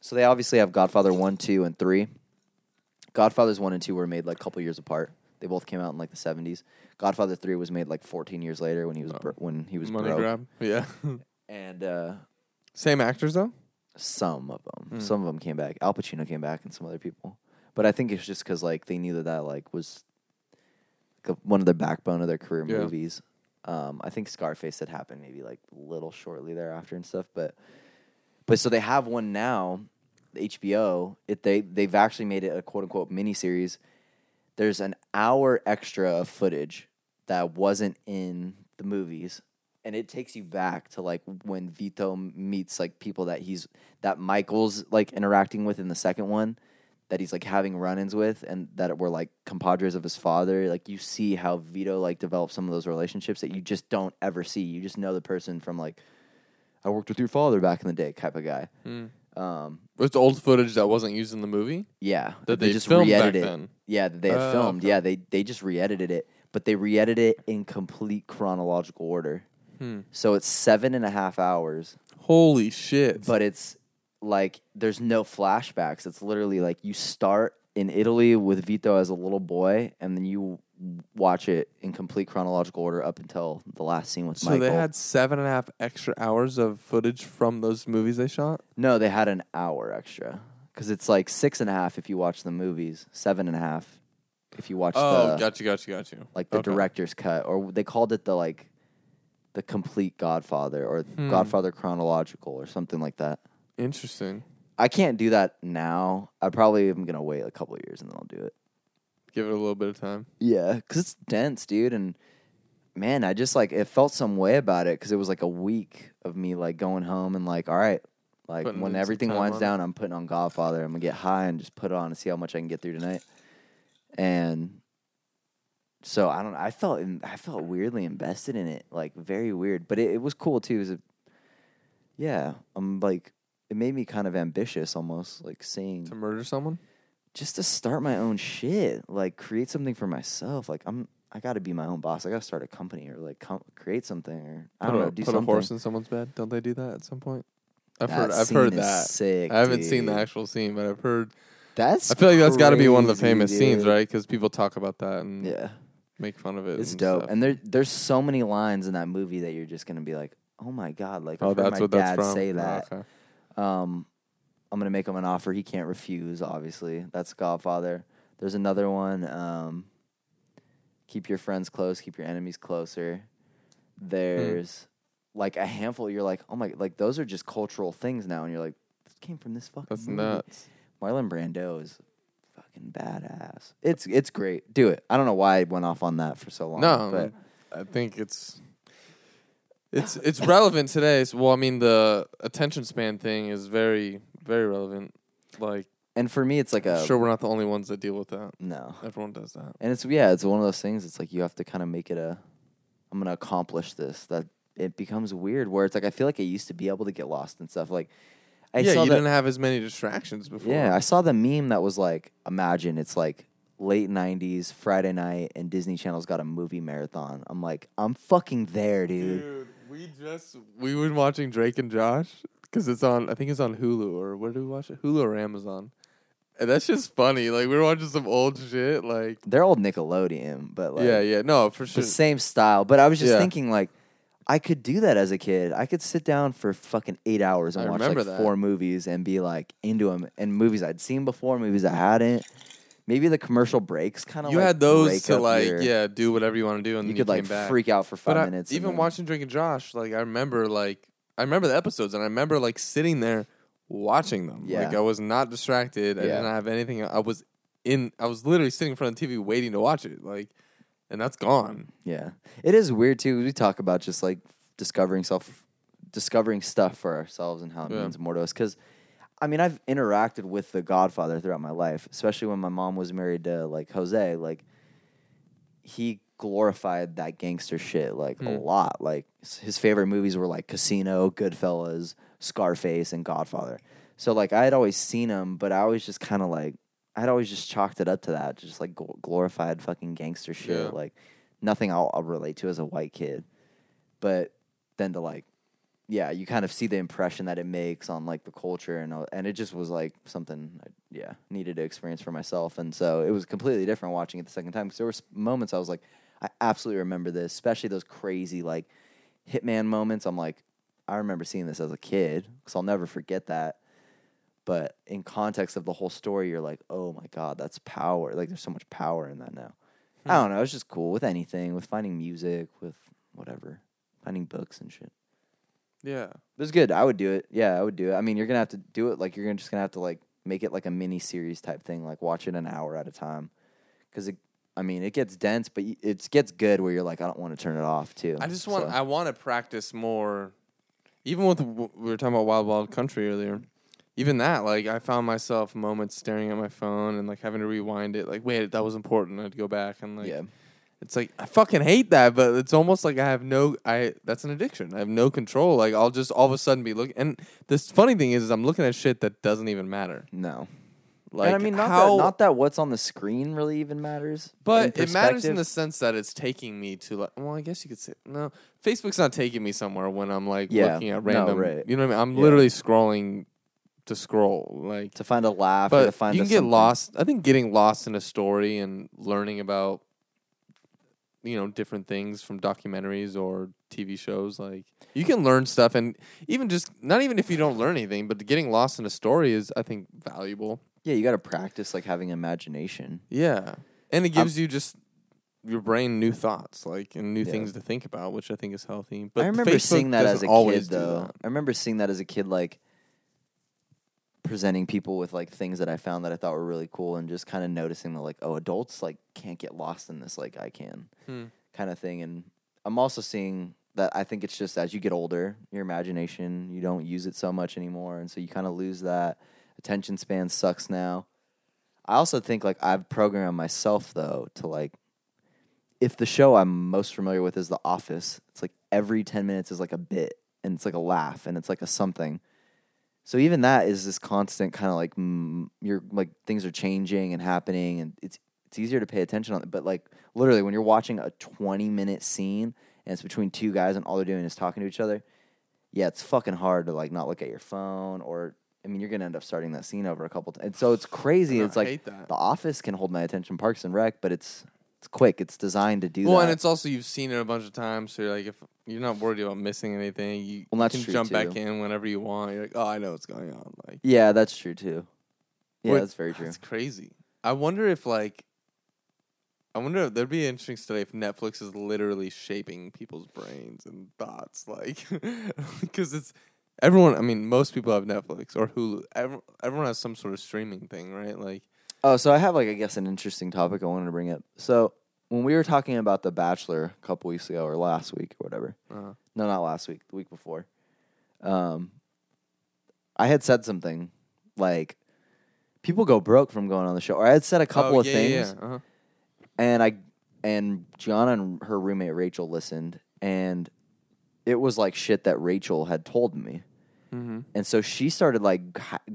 So they obviously have Godfather one, two, and three. Godfathers one and two were made, like, a couple years apart. They both came out in like the seventies. Godfather three was made like fourteen years later when he was oh. bro- when he was money broke. Grab, yeah. And uh, same actors though. Some of them, mm. some of them came back. Al Pacino came back, and some other people. But I think it's just because like they knew that that like was one of the backbone of their career yeah. movies. Um, I think Scarface had happened maybe like a little shortly thereafter and stuff. But but so they have one now, H B O. It they they've actually made it a quote unquote miniseries. There's an hour extra of footage that wasn't in the movies, and it takes you back to like when Vito meets like people that he's that Michael's like interacting with in the second one, that he's like having run-ins with, and that were like compadres of his father. Like you see how Vito like develops some of those relationships that you just don't ever see. You just know the person from like, I worked with your father back in the day type of guy. Mm. Um, it's old footage that wasn't used in the movie? Yeah. That they, they just filmed re-edited back then? Yeah, that they had uh, filmed. Okay. Yeah, they, they just re-edited it. But they re-edited it in complete chronological order. Hmm. So it's seven and a half hours. Holy shit. But it's like, there's no flashbacks. It's literally like you start in Italy with Vito as a little boy, and then you watch it in complete chronological order up until the last scene with so Michael. So they had seven and a half extra hours of footage from those movies they shot? No, they had an hour extra. Because it's like six and a half if you watch the movies, seven and a half if you watch oh, the... Oh, gotcha, gotcha, gotcha. Like the okay. director's cut, or they called it the like the complete Godfather, or hmm. Godfather Chronological, or something like that. Interesting. I can't do that now. I probably am going to wait a couple of years and then I'll do it. Give it a little bit of time. Yeah, because it's dense, dude. And, man, I just, like, it felt some way about it because it was, like, a week of me, like, going home and, like, all right, like, putting when everything winds down, it. I'm putting on Godfather. I'm going to get high and just put it on and see how much I can get through tonight. And so, I don't know. I felt, in, I felt weirdly invested in it, like, very weird. But it, it was cool, too. It was a, yeah, I'm, like... It made me kind of ambitious almost, like seeing... To murder someone? Just to start my own shit. Like, create something for myself. Like, I'm I got to be my own boss. I got to start a company or like com- create something or I don't put know. A, do put something. A horse in someone's bed. Don't they do that at some point? I've that heard. I've heard that. Sick, I haven't dude. seen the actual scene, but I've heard. That's. I feel like that's got to be one of the famous dude. scenes, right? Because people talk about that and yeah. make fun of it. It's and dope, stuff. and there there's so many lines in that movie that you're just gonna be like, oh my god, like oh, I've heard my dad say that. Oh, okay. Um, I'm gonna make him an offer he can't refuse. Obviously, that's Godfather. There's another one. Um, keep your friends close, keep your enemies closer. There's mm. like a handful. You're like, oh my, like those are just cultural things now, and you're like, this came from this fucking. That's movie. Nuts. Marlon Brando is fucking badass. It's it's great. Do it. I don't know why I went off on that for so long. No, but I think it's it's it's relevant today. So, well, I mean, the attention span thing is very very relevant. Like. And for me, it's like a... Sure, we're not the only ones that deal with that. No. Everyone does that. And it's, yeah, it's one of those things. It's like you have to kind of make it a... I'm going to accomplish this. That it becomes weird where it's like I feel like I used to be able to get lost and stuff. Like, I Yeah, saw you that, didn't have as many distractions before. Yeah, I saw the meme that was like, imagine it's like late nineties, Friday night, and Disney Channel's got a movie marathon. I'm like, I'm fucking there, dude. Dude, we just... We were watching Drake and Josh because it's on... I think it's on Hulu or where do we watch it? Hulu or Amazon. And that's just funny. Like, we were watching some old shit. Like they're old Nickelodeon, but like... Yeah, yeah. No, for sure. The same style. But I was just yeah. thinking, like, I could do that as a kid. I could sit down for fucking eight hours and I watch, like, that. four movies and be, like, into them. And movies I'd seen before, movies I hadn't. Maybe the commercial breaks kind of, like... You had those to, like, your, yeah, do whatever you want to do, and you then could, you like, came back. freak out for five but minutes. I, even then, watching Drake and Josh, like, I remember, like... I remember the episodes, and I remember, like, sitting there... Watching them. Yeah. Like, I was not distracted. I yeah. didn't have anything. I was in, I was literally sitting in front of the T V waiting to watch it. Like, and that's gone. Yeah. It is weird, too. We talk about just, like, discovering self, discovering stuff for ourselves and how it yeah. means more to us. Because, I mean, I've interacted with The Godfather throughout my life, especially when my mom was married to, like, Jose. Like, he glorified that gangster shit, like, mm. a lot. Like, his favorite movies were, like, Casino, Goodfellas, Scarface, and Godfather. So, like, I had always seen them, but I always just kind of, like, I had always just chalked it up to that, just, like, glorified fucking gangster shit. Yeah. Like, nothing I'll, I'll relate to as a white kid. But then to, like, yeah, you kind of see the impression that it makes on, like, the culture, and and it just was, like, something I, yeah, needed to experience for myself. And so it was completely different watching it the second time, because there were moments I was like, I absolutely remember this, especially those crazy, like, hitman moments. I'm like, I remember seeing this as a kid, because I'll never forget that. But in context of the whole story, you're like, oh my God, that's power. Like, there's so much power in that now. Hmm. I don't know. It's just cool with anything, with finding music, with whatever, finding books and shit. Yeah. It was good. I would do it. Yeah, I would do it. I mean, you're going to have to do it. Like, you're gonna, just going to have to, like, make it like a mini series type thing, like watch it an hour at a time. Because it, I mean, it gets dense, but it gets good where you're like, I don't want to turn it off too. I just want, so. I want to practice more. Even with, we were talking about Wild Wild Country earlier, even that, like, I found myself moments staring at my phone and, like, having to rewind it. Like, wait, that was important. I'd go back and, like, yeah. it's like, I fucking hate that, but it's almost like I have no, I that's an addiction. I have no control. Like, I'll just all of a sudden be looking. And this funny thing is, is I'm looking at shit that doesn't even matter. No. Like, and I mean, not, how, that, not that what's on the screen really even matters. But it matters in the sense that it's taking me to, like, well, I guess you could say, no, Facebook's not taking me somewhere when I'm, like, yeah, looking at random. No, right. You know what I mean? I'm yeah. literally scrolling to scroll. like To find a laugh but or to find you can a get something. lost. I think getting lost in a story and learning about, you know, different things from documentaries or T V shows, like, you can learn stuff. And even just, not even if you don't learn anything, but getting lost in a story is, I think, valuable. Yeah, you got to practice, like, having imagination. Yeah. And it gives um, you just your brain new thoughts, like, and new yeah. things to think about, which I think is healthy. But I remember Facebook seeing that as a kid, though. I remember seeing that as a kid, like, presenting people with, like, things that I found that I thought were really cool and just kind of noticing that, like, oh, adults, like, can't get lost in this like I can hmm. kind of thing. And I'm also seeing that I think it's just as you get older, your imagination, you don't use it so much anymore, and so you kind of lose that. Attention span sucks now. I also think, like, I've programmed myself, though, to, like, if the show I'm most familiar with is The Office, it's like every ten minutes is like a bit, and it's like a laugh, and it's like a something. So even that is this constant kind of, like, mm, you're like, things are changing and happening, and it's it's easier to pay attention on it. But, like, literally, when you're watching a twenty-minute scene and it's between two guys and all they're doing is talking to each other, yeah, it's fucking hard to, like, not look at your phone or... I mean, you're going to end up starting that scene over a couple times. And so it's crazy. It's like The Office can hold my attention, Parks and Rec, but it's it's quick. It's designed to do well, that. Well, and it's also you've seen it a bunch of times, so you're like, if you're not worried about missing anything, you well, can jump too. back in whenever you want. You're like, oh, I know what's going on. Like, Yeah, that's true, too. Yeah, well, that's very true. That's crazy. I wonder if, like, I wonder if there'd be an interesting study if Netflix is literally shaping people's brains and thoughts, like, because it's... Everyone, I mean, most people have Netflix or Hulu. Every, everyone has some sort of streaming thing, right? Like, oh, so I have, like, I guess an interesting topic I wanted to bring up. So when we were talking about The Bachelor a couple weeks ago or last week or whatever. Uh-huh. No, not last week. The week before. Um, I had said something like, people go broke from going on the show. Or I had said a couple oh, of yeah, things. Yeah. Uh-huh. And, I, and Gianna and her roommate Rachel listened. And it was, like, shit that Rachel had told me. Mm-hmm. And so she started, like,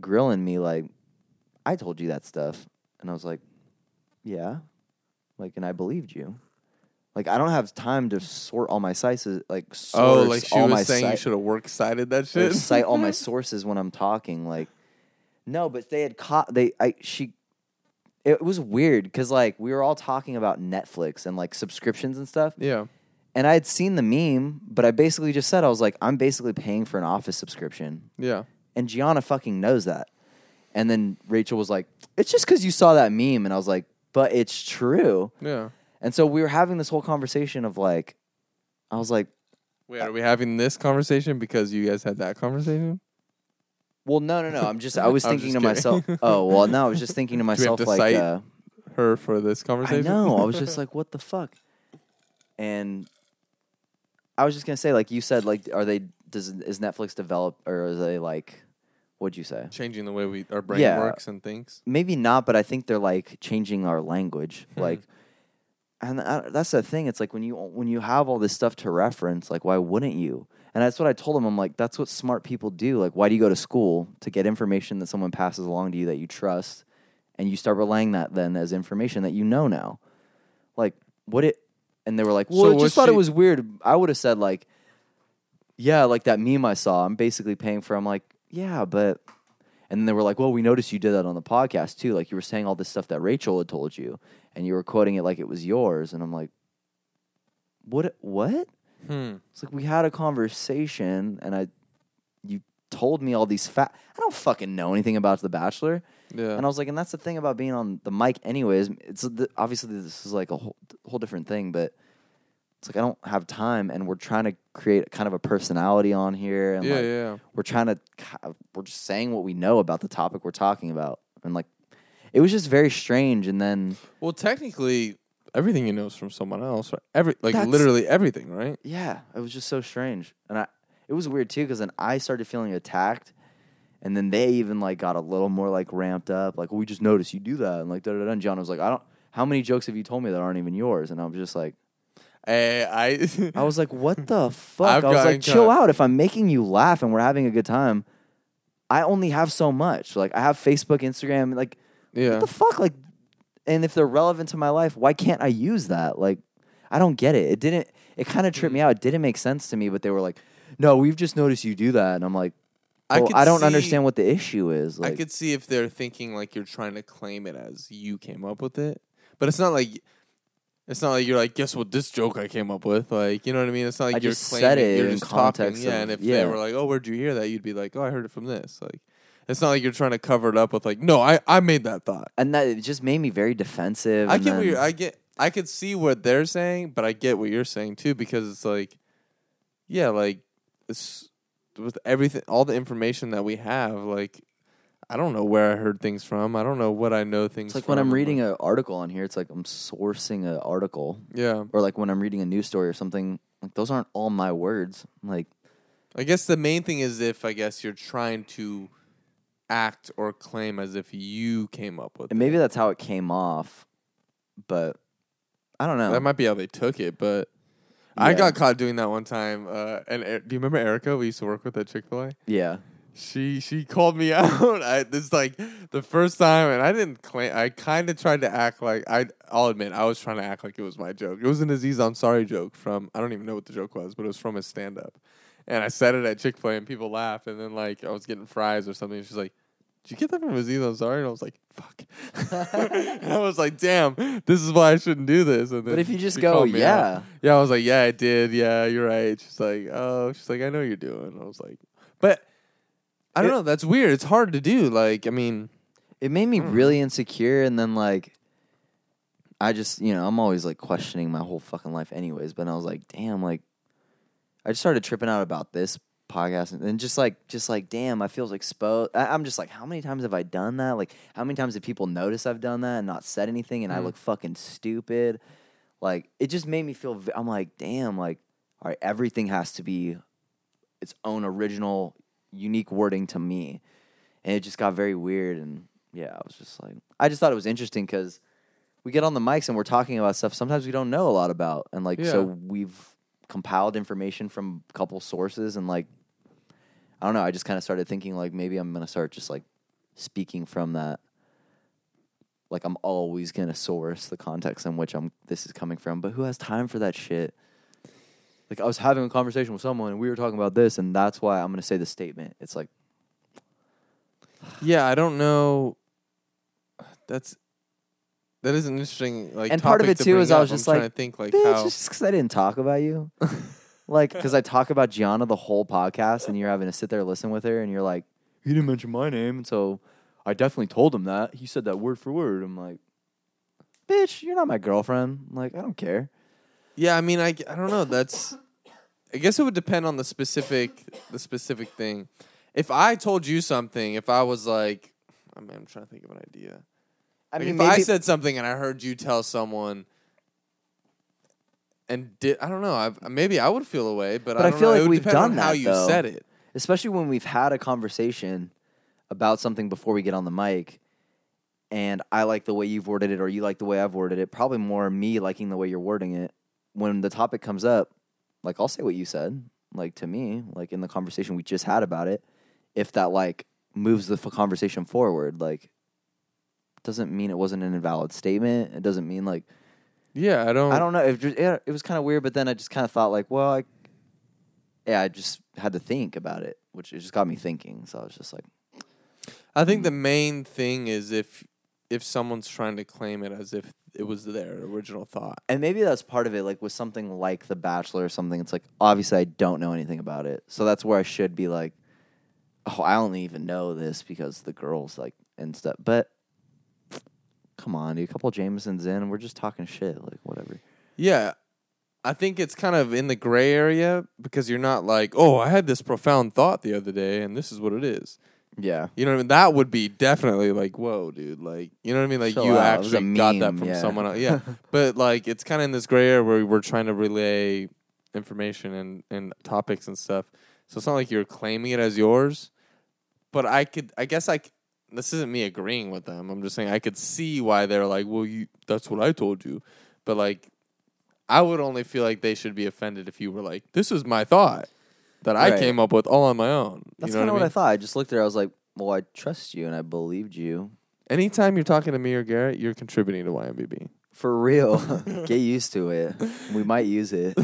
grilling me, like, I told you that stuff. And I was like, yeah. Like, and I believed you. Like, I don't have time to sort all my sources. Like, source oh, like she all was my saying si- you should have work-cited that shit? Cite all my sources when I'm talking. Like, no, but they had caught, they, I, she, it was weird. Because, like, we were all talking about Netflix and, like, subscriptions and stuff. Yeah. And I had seen the meme, but I basically just said, I was like, I'm basically paying for an Office subscription. Yeah. And Gianna fucking knows that. And then Rachel was like, it's just because you saw that meme. And I was like, but it's true. Yeah. And so we were having this whole conversation of like, I was like. Wait, are we having this conversation because you guys had that conversation? Well, no, no, no. I'm just, I was thinking to kidding. myself. Oh, well, no, I was just thinking to myself. Do we have to like, cite uh, her for this conversation? I know. I was just like, what the fuck? And. I was just gonna say, like you said, like are they? Does is Netflix develop or are they like? What'd you say? Changing the way we our brain yeah, works and thinks. Maybe not, but I think they're like changing our language, like. And I, that's the thing. It's like when you when you have all this stuff to reference, like why wouldn't you? And that's what I told them. I'm like, that's what smart people do. Like, why do you go to school to get information that someone passes along to you that you trust, and you start relaying that then as information that you know now, like what it. And they were like, well, so I just thought she- it was weird. I would have said, like, yeah, like that meme I saw, I'm basically paying for. I'm like, yeah, but. And then they were like, well, we noticed you did that on the podcast, too. Like, you were saying all this stuff that Rachel had told you, and you were quoting it like it was yours. And I'm like, what? What? Hmm. It's like we had a conversation, and I, you told me all these facts. I don't fucking know anything about The Bachelor. Yeah. And I was like, and that's the thing about being on the mic anyways. It's the, obviously, this is like a whole, whole different thing, but it's like I don't have time, and we're trying to create kind of a personality on here. And yeah, like, yeah. We're trying to, we're just saying what we know about the topic we're talking about. And like, it was just very strange. And then. Well, technically, everything you know is from someone else. Right? Every Like literally everything, right? Yeah. It was just so strange. And I, it was weird, too, because then I started feeling attacked. And then they even, like, got a little more, like, ramped up. Like, well, we just noticed you do that. And, like, da-da-da. And John was like, I don't... How many jokes have you told me that aren't even yours? And I was just like... Hey, I... I was like, what the fuck? I've I was like, chill cut. out. If I'm making you laugh and we're having a good time, I only have so much. Like, I have Facebook, Instagram. Like, yeah. What the fuck? Like, and if they're relevant to my life, why can't I use that? Like, I don't get it. It didn't... It kind of tripped me out. It didn't make sense to me. But they were like, no, we've just noticed you do that. And I'm like... I, well, I don't see, understand what the issue is. Like, I could see if they're thinking like you're trying to claim it as you came up with it, but it's not like it's not like you're like guess what this joke I came up with. Like you know what I mean? It's not like I you're just claiming said it you're in just context. Talking. Of, yeah, and if yeah. they were like, oh, where'd you hear that? You'd be like, oh, I heard it from this. Like it's not like you're trying to cover it up with like, no, I, I made that thought, and that it just made me very defensive. I and get then... what you're, I get. I could see what they're saying, but I get what you're saying too because it's like, yeah, like it's. With everything, all the information that we have, like, I don't know where I heard things from. I don't know what I know things from. It's like when I'm reading an article on here, it's like I'm sourcing an article. Yeah. Or like when I'm reading a news story or something, like those aren't all my words. Like, I guess the main thing is if, I guess, you're trying to act or claim as if you came up with it. And maybe that's how it came off, but I don't know. That might be how they took it, but... Yeah. I got caught doing that one time. Uh, and er- do you remember Erica we used to work with at Chick-fil-A? Yeah. She she called me out. I, this is like the first time, and I didn't claim. I kind of tried to act like I. I'll admit, I was trying to act like it was my joke. It was an Aziz Ansari joke from I don't even know what the joke was, but it was from his stand up. And I said it at Chick-fil-A, and people laughed. And then like I was getting fries or something. And she's like, "Did you get that from Aziz Ansari?" And I was like, "Fuck!" And I was like, "Damn, this is why I shouldn't do this." And then but if you just go, "Yeah, out. yeah," I was like, "Yeah, I did. Yeah, you're right." She's like, "Oh," she's like, "I know you're doing." I was like, "But." I don't it, know. That's weird. It's hard to do. Like, I mean, it made me really insecure. And then, like, I just, you know, I'm always like questioning my whole fucking life, anyways. But I was like, damn, like, I just started tripping out about this podcast, and, and just like, just like, damn, I feel exposed. I, I'm just like, how many times have I done that? Like, how many times have people noticed I've done that and not said anything, and mm. I look fucking stupid? Like, it just made me feel. V- I'm like, damn, like, all right, everything has to be its own original. Unique wording to me, and it just got very weird. And yeah, I was just like, I just thought it was interesting because we get on the mics and we're talking about stuff sometimes we don't know a lot about, and like yeah. so we've compiled information from a couple sources, and like I don't know, I just kind of started thinking like maybe I'm gonna start just like speaking from that, like I'm always gonna source the context in which I'm this is coming from, but who has time for that shit? Like, I was having a conversation with someone, and we were talking about this, and that's why I'm going to say this statement. It's like... yeah, I don't know. That's... That is an interesting, like, and part of it, to too, is up. I was just I'm like, to think, like bitch, how... just because I didn't talk about you. Like, because I talk about Gianna the whole podcast, and you're having to sit there and listen with her, and you're like, he didn't mention my name, and so I definitely told him that. He said that word for word. I'm like, bitch, you're not my girlfriend. I'm like, I don't care. Yeah, I mean, I, I don't know. That's, I guess it would depend on the specific the specific thing. If I told you something, if I was like, I mean, I'm trying to think of an idea. I like mean, if maybe I said something and I heard you tell someone, and did I don't know, I've, maybe I would feel a way, but, but I don't I feel know. Like it would we've depend done on that, how you though. Said it, especially when we've had a conversation about something before we get on the mic. And I like the way you've worded it, or you like the way I've worded it. Probably more me liking the way you're wording it. When the topic comes up, like, I'll say what you said, like, to me, like, in the conversation we just had about it, if that, like, moves the f- conversation forward, like, doesn't mean it wasn't an invalid statement. It doesn't mean, like... Yeah, I don't... I don't know. It, it, it was kind of weird, but then I just kind of thought, like, well, I... Yeah, I just had to think about it, which it just got me thinking, so I was just like... I think mm. the main thing is if if someone's trying to claim it as if it was their original thought. And maybe that's part of it, like with something like The Bachelor or something, it's like, obviously I don't know anything about it. So that's where I should be like, oh, I only even know this because the girls like and stuff. But come on, dude, a couple of Jamesons in and we're just talking shit, like whatever. Yeah. I think it's kind of in the gray area because you're not like, oh, I had this profound thought the other day and this is what it is. Yeah. You know what I mean? That would be definitely like, whoa, dude. Like, you know what I mean? Like, Chill you out. actually got that from yeah. someone else. Yeah. But, like, it's kind of in this gray area where we're trying to relay information and, and topics and stuff. So it's not like you're claiming it as yours. But I could, I guess I, this isn't me agreeing with them. I'm just saying I could see why they're like, well, you, that's what I told you. But, like, I would only feel like they should be offended if you were like, this is my thought. That I right. came up with all on my own. That's you know kind of what, I mean? what I thought. I just looked at her. I was like, well, I trust you and I believed you. Anytime you're talking to me or Garrett, you're contributing to Y M B B. For real. Get used to it. We might use it.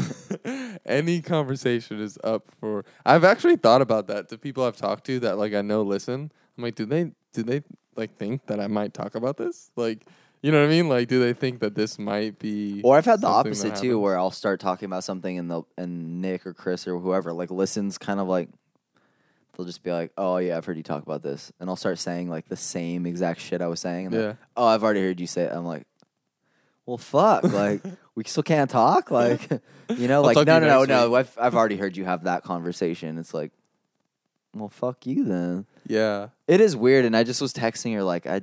Any conversation is up for... I've actually thought about that to people I've talked to that like I know listen. I'm like, do they do they like think that I might talk about this? Like, you know what I mean? Like, do they think that this might be... Or I've had the opposite, too, where I'll start talking about something, and they'll, and Nick or Chris or whoever, like, listens kind of like... They'll just be like, oh, yeah, I've heard you talk about this. And I'll start saying, like, the same exact shit I was saying. And yeah. Like, oh, I've already heard you say it. I'm like, well, fuck. Like, we still can't talk? Like, you know? Like, no, no, no, no. I've, I've already heard you have that conversation. It's like, well, fuck you, then. Yeah. It is weird, and I just was texting her, like, I...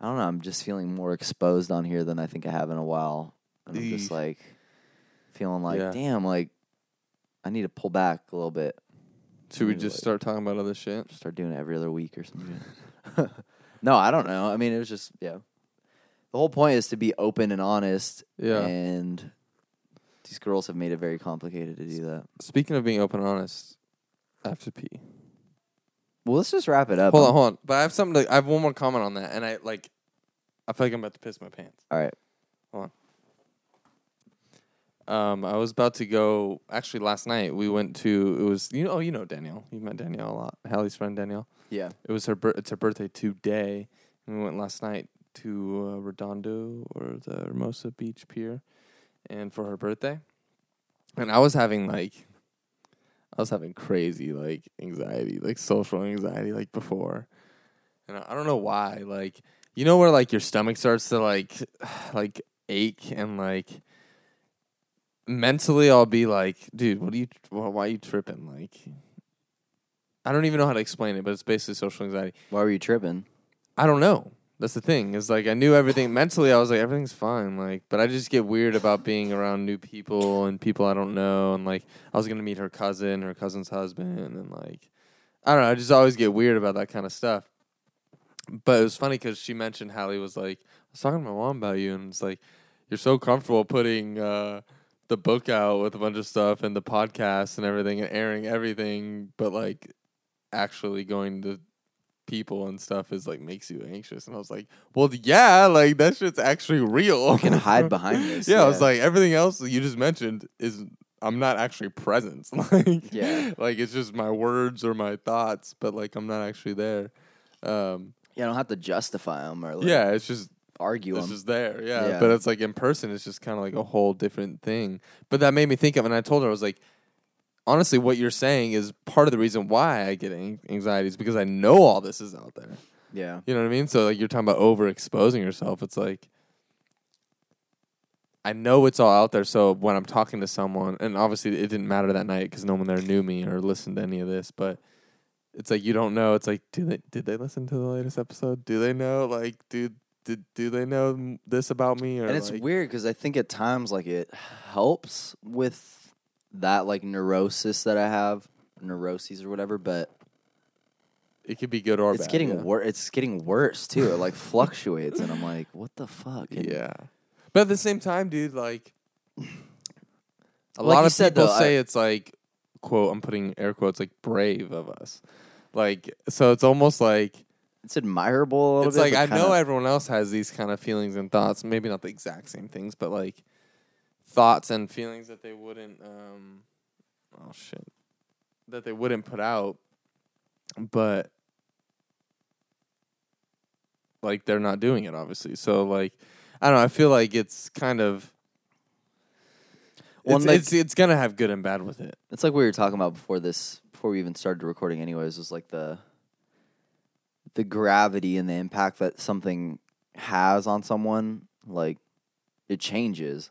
I don't know, I'm just feeling more exposed on here than I think I have in a while. And I'm just like feeling like, yeah. damn, like I need to pull back a little bit. Should we just like, start talking about other shit? Start doing it every other week or something. No, I don't know. I mean, it was just, yeah. The whole point is to be open and honest. Yeah. And these girls have made it very complicated to do that. Speaking of being open and honest, I have to pee. Well, let's just wrap it up. Hold on, hold on. But I have something to, I have one more comment on that, and I like I feel like I'm about to piss my pants. All right. Hold on. Um, I was about to go actually last night we went to it was you know oh, you know Danielle. You've met Danielle a lot. Hallie's friend Danielle. Yeah. It was her it's her birthday today. And we went last night to uh, Redondo or the Hermosa Beach Pier and for her birthday. And I was having like I was having crazy, like, anxiety, like, social anxiety, like, before. And I don't know why. Like, you know where, like, your stomach starts to, like, like ache and, like, mentally I'll be like, dude, what are you, why are you tripping? Like, I don't even know how to explain it, but it's basically social anxiety. Why were you tripping? I don't know. That's the thing. Is like, I knew everything. Mentally, I was like, everything's fine. Like, but I just get weird about being around new people and people I don't know. And, like, I was going to meet her cousin, her cousin's husband. And, like, I don't know. I just always get weird about that kind of stuff. But it was funny because she mentioned Hallie was like, I was talking to my mom about you. And it's like, you're so comfortable putting uh, the book out with a bunch of stuff and the podcast and everything and airing everything. But, like, actually going to people and stuff is like makes you anxious. And I was like, well, yeah, like that shit's actually real. You can hide behind this. yeah, yeah, I was like, everything else that you just mentioned is I'm not actually present. like, yeah. like it's just my words or my thoughts, but like I'm not actually there. Um, yeah, I don't have to justify them or like yeah, it's just argue them. It's just there. Yeah. yeah, but it's like in person, it's just kind of like a whole different thing. But that made me think of, and I told her, I was like, honestly, what you're saying is part of the reason why I get anxiety is because I know all this is out there. Yeah. You know what I mean? So, like, you're talking about overexposing yourself. It's like, I know it's all out there. So, when I'm talking to someone, and obviously it didn't matter that night because no one there knew me or listened to any of this, but it's like, you don't know. It's like, do they, did they listen to the latest episode? Do they know? Like, dude. Did, do they know this about me? Or and it's like, weird because I think at times, like, it helps with that like neurosis that I have, neuroses or whatever, but it could be good or it's bad. Getting yeah. wor- it's getting worse too. It like fluctuates, and I'm like, what the fuck? And yeah, but at the same time, dude, like a like lot of said, people though, say I, it's like, quote, I'm putting air quotes, like brave of us, like so it's almost like it's admirable. A little it's bit, like I kinda know everyone else has these kind of feelings and thoughts, maybe not the exact same things, but like thoughts and feelings that they wouldn't, um, oh shit, that they wouldn't put out, but like they're not doing it, obviously. So like, I don't know. I feel like it's kind of, well, it's, like, it's it's gonna have good and bad with it. It's like we were talking about before this, before we even started recording. Anyways, was like the the gravity and the impact that something has on someone. Like it changes.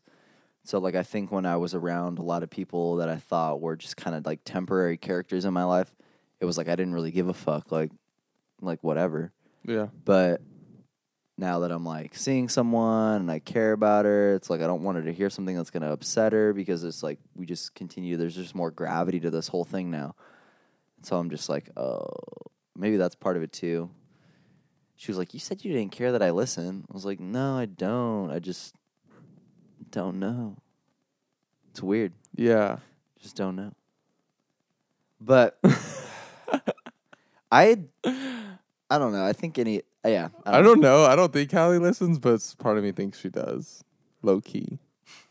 So, like, I think when I was around a lot of people that I thought were just kind of, like, temporary characters in my life, it was like I didn't really give a fuck, like, like whatever. Yeah. But now that I'm, like, seeing someone and I care about her, it's like I don't want her to hear something that's going to upset her because it's like we just continue. There's just more gravity to this whole thing now. So I'm just like, oh, maybe that's part of it, too. She was like, you said you didn't care that I listen. I was like, no, I don't. I just don't know. It's weird. Yeah. Just don't know. But I I don't know. I think any yeah. I don't, I don't know. know. I don't think Hallie listens, but part of me thinks she does. Low key.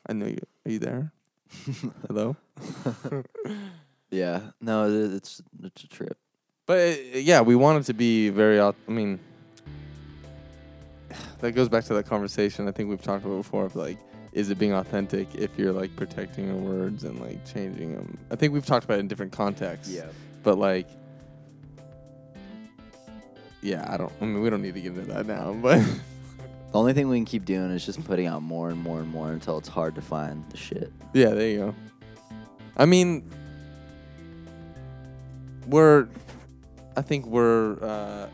I know you. Are you there? Hello? yeah. No, it, it's it's a trip. But it, yeah, we want it to be very I mean that goes back to that conversation I think we've talked about before of like, is it being authentic if you're, like, protecting your words and, like, changing them? I think we've talked about it in different contexts. Yeah. But, like, yeah, I don't, I mean, we don't need to get into that now, but the only thing we can keep doing is just putting out more and more and more until it's hard to find the shit. Yeah, there you go. I mean, we're, I think we're uh,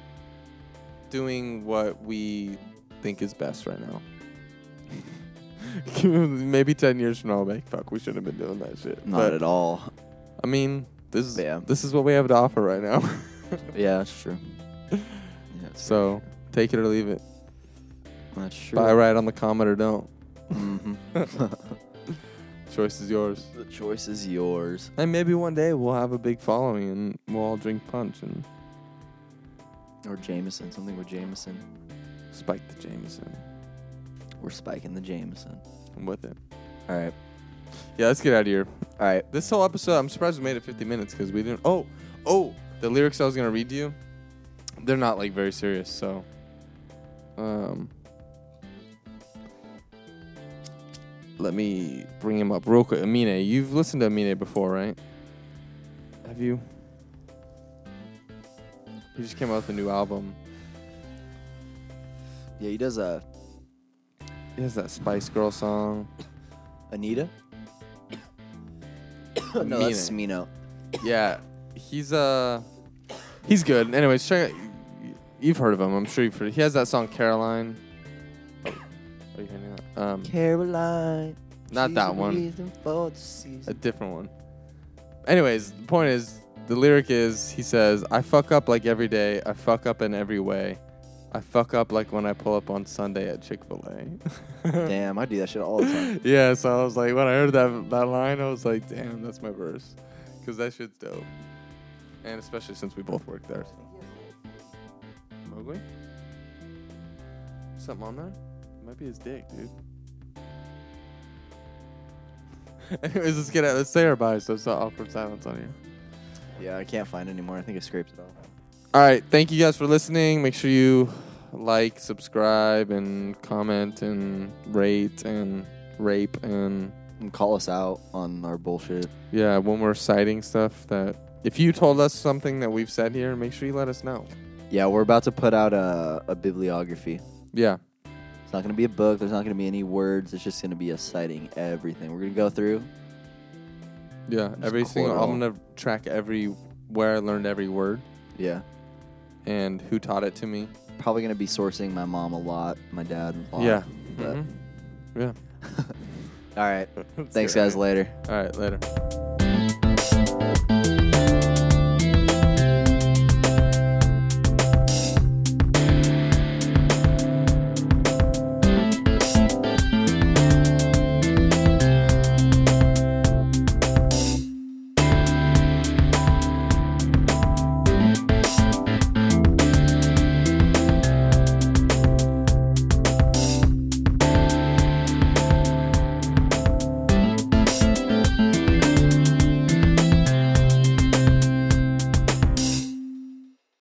doing what we think is best right now. Maybe ten years from now, like, fuck, we shouldn't have been doing that shit. Not but, at all. I mean, this is yeah. this is what we have to offer right now. yeah, that's true. Yeah, that's so, true. Take it or leave it. That's true. Buy right on the comet or don't. Mm-hmm. Choice is yours. The choice is yours. And maybe one day we'll have a big following and we'll all drink punch and Or Jameson, something with Jameson. Spike the Jameson. We're spiking the Jameson. I'm with it. All right. Yeah, let's get out of here. All right. This whole episode, I'm surprised we made it fifty minutes because we didn't. Oh, oh, the lyrics I was going to read to you, they're not like very serious, so. Um. Let me bring him up real quick. Amine, you've listened to Amine before, right? Have you? He just came out with a new album. Yeah, he does a... He has that Spice Girl song. Anita? No, that's Smino. Yeah, he's uh, he's good. Anyways, check out, you've heard of him. I'm sure you've heard. He has that song, Caroline. Oh, are you hearing that? Um, Caroline. Not that one. A different one. Anyways, the point is, the lyric is, he says, I fuck up like every day. I fuck up in every way. I fuck up like when I pull up on Sunday at Chick-fil-A. Damn, I do that shit all the time. Yeah, so I was like, when I heard that that line, I was like, damn, that's my verse. Because that shit's dope. And especially since we both work there. So. Mowgli? Something on there? It might be his dick, dude. Anyways, let's get out. Let's say our bye, so it's an awkward silence on here. Yeah, I can't find it anymore. I think I scraped it off. All right, thank you guys for listening. Make sure you like, subscribe, and comment, and rate, and rape, and... And call us out on our bullshit. Yeah, when we're citing stuff that... If you told us something that we've said here, make sure you let us know. Yeah, we're about to put out a, a bibliography. Yeah. It's not going to be a book. There's not going to be any words. It's just going to be a citing everything. We're going to go through... Yeah, every single... I'm going to track every... Where I learned every word. Yeah. And who taught it to me. Probably going to be sourcing my mom a lot, my dad a lot. Yeah. But. Mm-hmm. Yeah. All right. Thanks, guys. Later. All right, later.